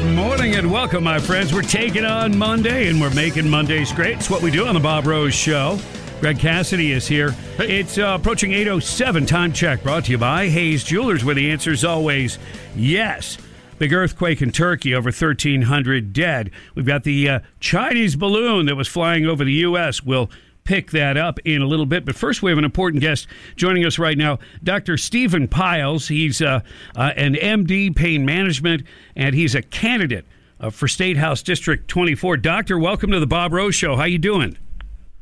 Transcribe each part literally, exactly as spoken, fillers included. Good morning and welcome, my friends. We're taking on Monday, and we're making Mondays great. It's what we do on the Bob Rose Show. Greg Cassidy is here. It's uh, approaching eight oh seven. Time check brought to you by Hayes Jewelers, where the answer is always yes. Big earthquake in Turkey, over thirteen hundred dead. We've got the uh, Chinese balloon that was flying over the U S. We'll pick that up in a little bit. But first, we have an important guest joining us right now, Doctor Stephen Pyles. He's uh, uh, an M D, pain management, and he's a candidate uh, for State House District twenty-four. Doctor, welcome to the Bob Rose Show. How you doing?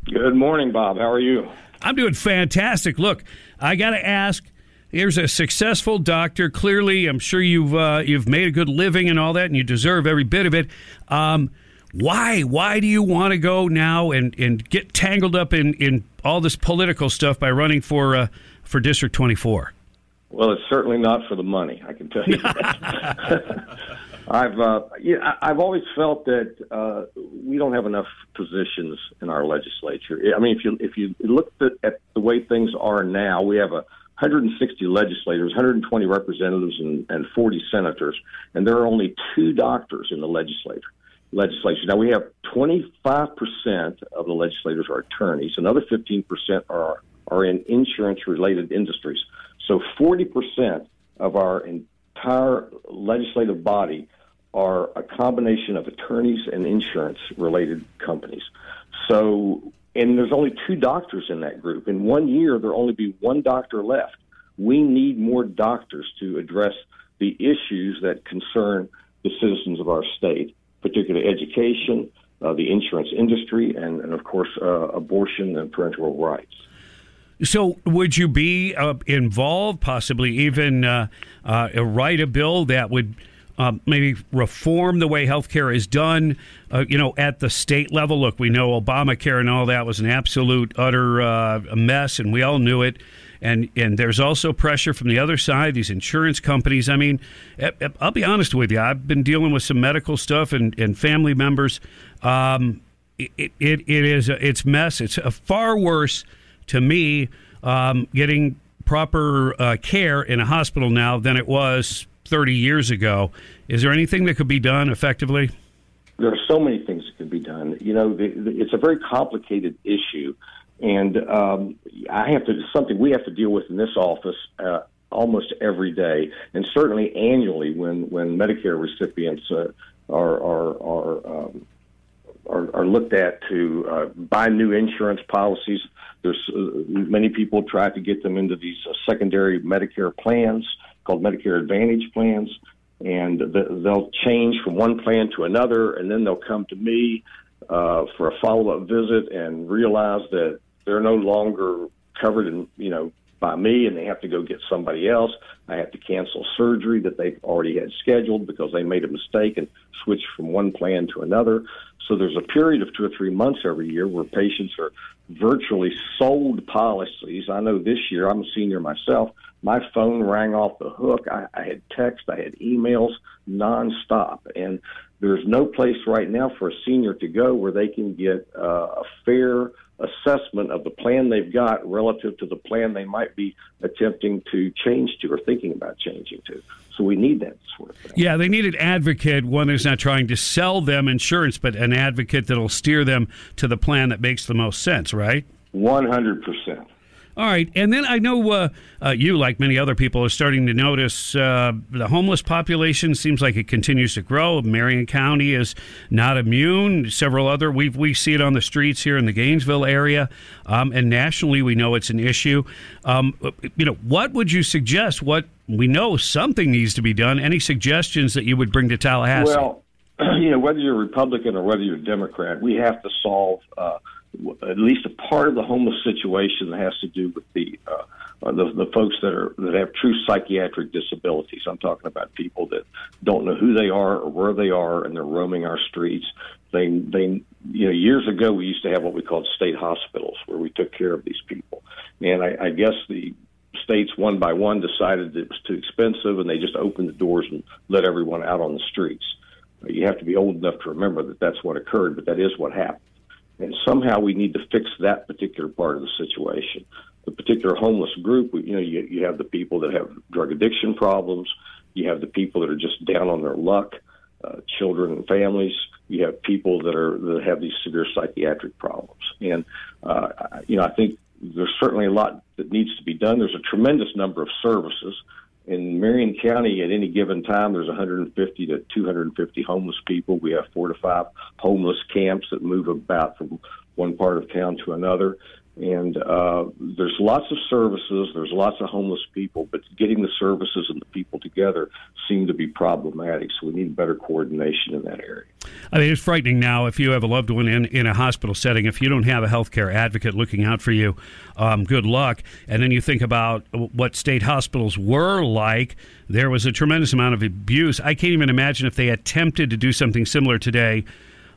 Good morning, Bob. How are you? I'm doing fantastic. Look, I got to ask, here's a successful doctor. Clearly, I'm sure you've uh, you've made a good living and all that, and you deserve every bit of it. Um Why? Why do you want to go now and, and get tangled up in, in all this political stuff by running for uh, for District twenty-four? Well, it's certainly not for the money, I can tell you that. I've uh, yeah, I've always felt that uh, we don't have enough positions in our legislature. I mean, if you if you look at the way things are now, we have a one hundred sixty legislators, one hundred twenty representatives, and, and forty senators, and there are only two doctors in the legislature. Legislation. Now, we have twenty-five percent of the legislators are attorneys. Another fifteen percent are are in insurance-related industries. So forty percent of our entire legislative body are a combination of attorneys and insurance-related companies. So, and there's only two doctors in that group. In one year, there'll only be one doctor left. We need more doctors to address the issues that concern the citizens of our state, particularly education, uh, the insurance industry, and, and of course, uh, abortion and parental rights. So would you be uh, involved, possibly even uh, uh, write a bill that would uh, maybe reform the way healthcare is done, uh, you know, at the state level? Look, we know Obamacare and all that was an absolute, utter uh, mess, and we all knew it. And and there's also pressure from the other side, these insurance companies. I mean, I'll be honest with you. I've been dealing with some medical stuff and, and family members. Um, it, it it is a, it's mess. It's a far worse to me um, getting proper uh, care in a hospital now than it was thirty years ago. Is there anything that could be done effectively? There are so many things that could be done. You know, the, the, it's a very complicated issue. And um, I have to, something we have to deal with in this office uh, almost every day, and certainly annually when, when Medicare recipients uh, are are are, um, are are looked at to uh, buy new insurance policies. There's uh, many people try to get them into these uh, secondary Medicare plans called Medicare Advantage plans, and the, they'll change from one plan to another, and then they'll come to me uh, for a follow-up visit and realize that they're no longer covered in, you know, by me, and they have to go get somebody else. I have to cancel surgery that they've already had scheduled because they made a mistake and switched from one plan to another. So there's a period of two or three months every year where patients are virtually sold policies. I know this year, I'm a senior myself, my phone rang off the hook. I, I had text, I had emails nonstop. And there's no place right now for a senior to go where they can get uh, a fair assessment of the plan they've got relative to the plan they might be attempting to change to or thinking about changing to. So we need that sort of thing. Yeah, they need an advocate, one who's not trying to sell them insurance, but an advocate that'll steer them to the plan that makes the most sense, right? one hundred percent. All right. And then I know uh, uh, you, like many other people, are starting to notice uh, the homeless population seems like it continues to grow. Marion County is not immune. Several other, we we see it on the streets here in the Gainesville area. Um, and nationally, we know it's an issue. Um, you know, what would you suggest? What we know something needs to be done. Any suggestions that you would bring to Tallahassee? Well, you know, whether you're Republican or whether you're Democrat, we have to solve uh at least a part of the homeless situation that has to do with the, uh, the the folks that are that have true psychiatric disabilities. I'm talking about people that don't know who they are or where they are, and they're roaming our streets. They they you know years ago we used to have what we called state hospitals where we took care of these people, and I, I guess the states one by one decided it was too expensive, and they just opened the doors and let everyone out on the streets. You have to be old enough to remember that that's what occurred, but that is what happened. And somehow we need to fix that particular part of the situation. The particular homeless group, you know, you, you have the people that have drug addiction problems. You have the people that are just down on their luck. uh, children and families. You have people that are that have these severe psychiatric problems, and uh, you know I think there's certainly a lot that needs to be done. There's a tremendous number of services in Marion County at any given time. There's one hundred fifty to two hundred fifty homeless people. We have four to five homeless camps that move about from one part of town to another. And uh, there's lots of services, there's lots of homeless people, but getting the services and the people together seem to be problematic, so we need better coordination in that area. I mean, it's frightening now if you have a loved one in, in a hospital setting, if you don't have a health care advocate looking out for you, um, good luck. And then you think about what state hospitals were like. There was a tremendous amount of abuse. I can't even imagine if they attempted to do something similar today.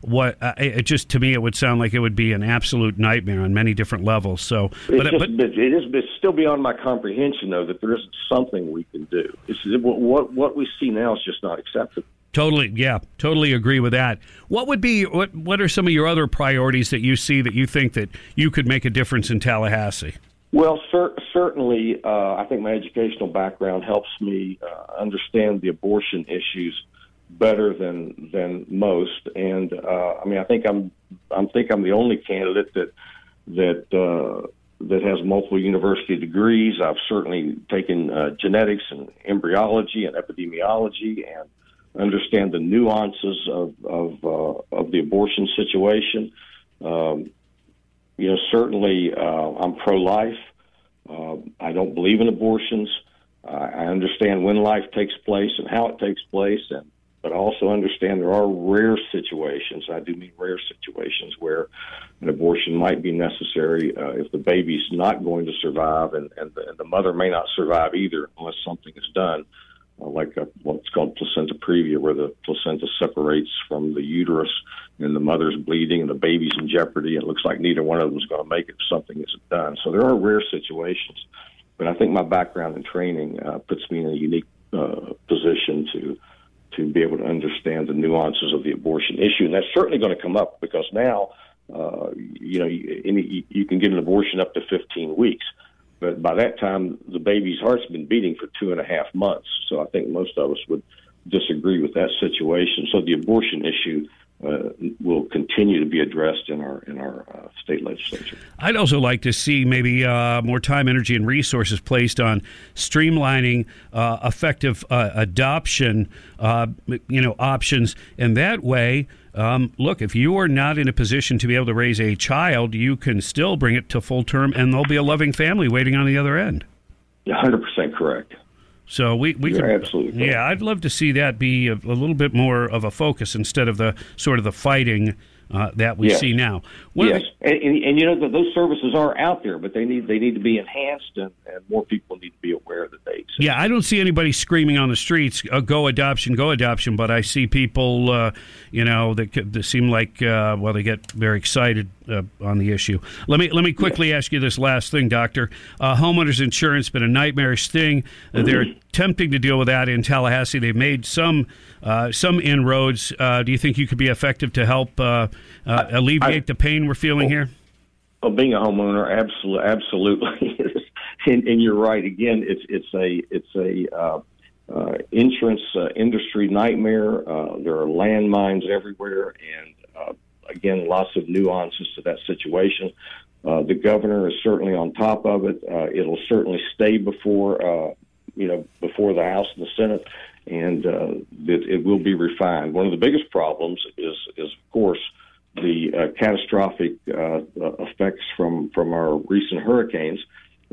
What uh, it just to me, it would sound like it would be an absolute nightmare on many different levels. So, but it's, just, but, it is, it's still beyond my comprehension, though, that there isn't something we can do. It's, what what we see now is just not acceptable. Totally, yeah, totally agree with that. What would be what? What are some of your other priorities that you see that you think that you could make a difference in Tallahassee? Well, cer- certainly, uh, I think my educational background helps me uh, understand the abortion issues better than than most, and uh, I mean, I think I'm I think I'm the only candidate that that uh, that has multiple university degrees. I've certainly taken uh, genetics and embryology and epidemiology, and understand the nuances of of, uh, of the abortion situation. Um, you know, certainly, uh, I'm pro-life. Uh, I don't believe in abortions. I, I understand when life takes place and how it takes place, and but I also understand there are rare situations, I do mean rare situations, where an abortion might be necessary uh, if the baby's not going to survive, and, and, the, and the mother may not survive either unless something is done, uh, like a, what's called placenta previa, where the placenta separates from the uterus and the mother's bleeding and the baby's in jeopardy. It looks like neither one of them is going to make it if something isn't done. So there are rare situations, but I think my background and training uh, puts me in a unique uh, position to to be able to understand the nuances of the abortion issue. And that's certainly going to come up because now, uh, you know, you, any, you can get an abortion up to fifteen weeks. But by that time, the baby's heart's been beating for two and a half months. So I think most of us would disagree with that situation. So the abortion issue Uh, will continue to be addressed in our in our uh, state legislature. I'd also like to see maybe uh, more time, energy, and resources placed on streamlining uh, effective uh, adoption, uh, you know, options. And that way, um, look, if you are not in a position to be able to raise a child, you can still bring it to full term, and there'll be a loving family waiting on the other end. one hundred percent correct. So we, we could, absolutely yeah, I'd love to see that be a, a little bit more of a focus instead of the sort of the fighting uh, that we yes. see now. One yes, the, and, and, and you know that those services are out there, but they need they need to be enhanced, and, and more people need to be aware that they exist. Yeah, I don't see anybody screaming on the streets, uh, "Go adoption, go adoption," but I see people, uh, you know, that, that seem like uh, well, they get very excited Uh, on the issue. Let me let me quickly yes. ask you this last thing, Doctor. Uh, homeowners insurance been a nightmarish thing. Mm-hmm. They're attempting to deal with that in Tallahassee. They've made some uh, some inroads. Uh, do you think you could be effective to help uh, uh, alleviate I, I, the pain we're feeling well, here? Well, being a homeowner, absolutely, absolutely. and, and you're right. Again, it's it's a it's a uh, uh, insurance uh, industry nightmare. Uh, there are landmines everywhere, and uh, Again, lots of nuances to that situation. Uh, the governor is certainly on top of it. Uh, it'll certainly stay before, uh, you know, before the House and the Senate, and uh, it, it will be refined. One of the biggest problems is, is of course, the uh, catastrophic uh, effects from, from our recent hurricanes,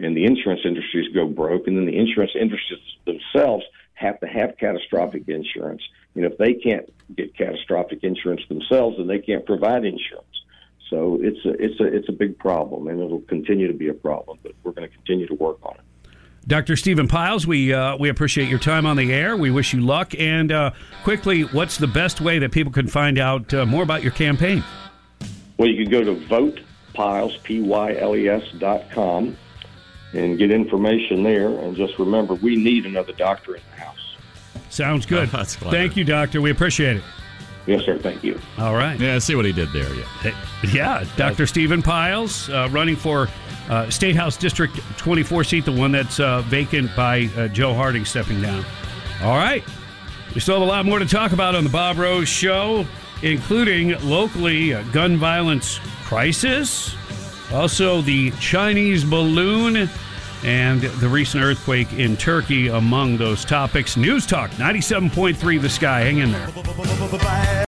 and the insurance industries go broke, and then the insurance industries themselves have to have catastrophic insurance. And if they can't get catastrophic insurance themselves, then they can't provide insurance. So it's a, it's a, it's a big problem, and it'll continue to be a problem, but we're going to continue to work on it. Doctor Stephen Pyles, we uh, we appreciate your time on the air. We wish you luck. And uh, quickly, what's the best way that people can find out uh, more about your campaign? Well, you can go to VotePyles, P Y L E S, dot com. And get information there, and just remember, we need another doctor in the house. Sounds good. Oh, thank you, Doctor. We appreciate it. Yes, sir. Thank you. All right. Yeah, see what he did there. Yeah, yeah. Doctor Stephen Pyles, uh, running for uh, State House District twenty-four seat, the one that's uh, vacant by uh, Joe Harding stepping down. All right. We still have a lot more to talk about on the Bob Rose Show, including locally a gun violence crisis, also the Chinese balloon, and the recent earthquake in Turkey among those topics. News Talk ninety-seven point three The Sky. Hang in there.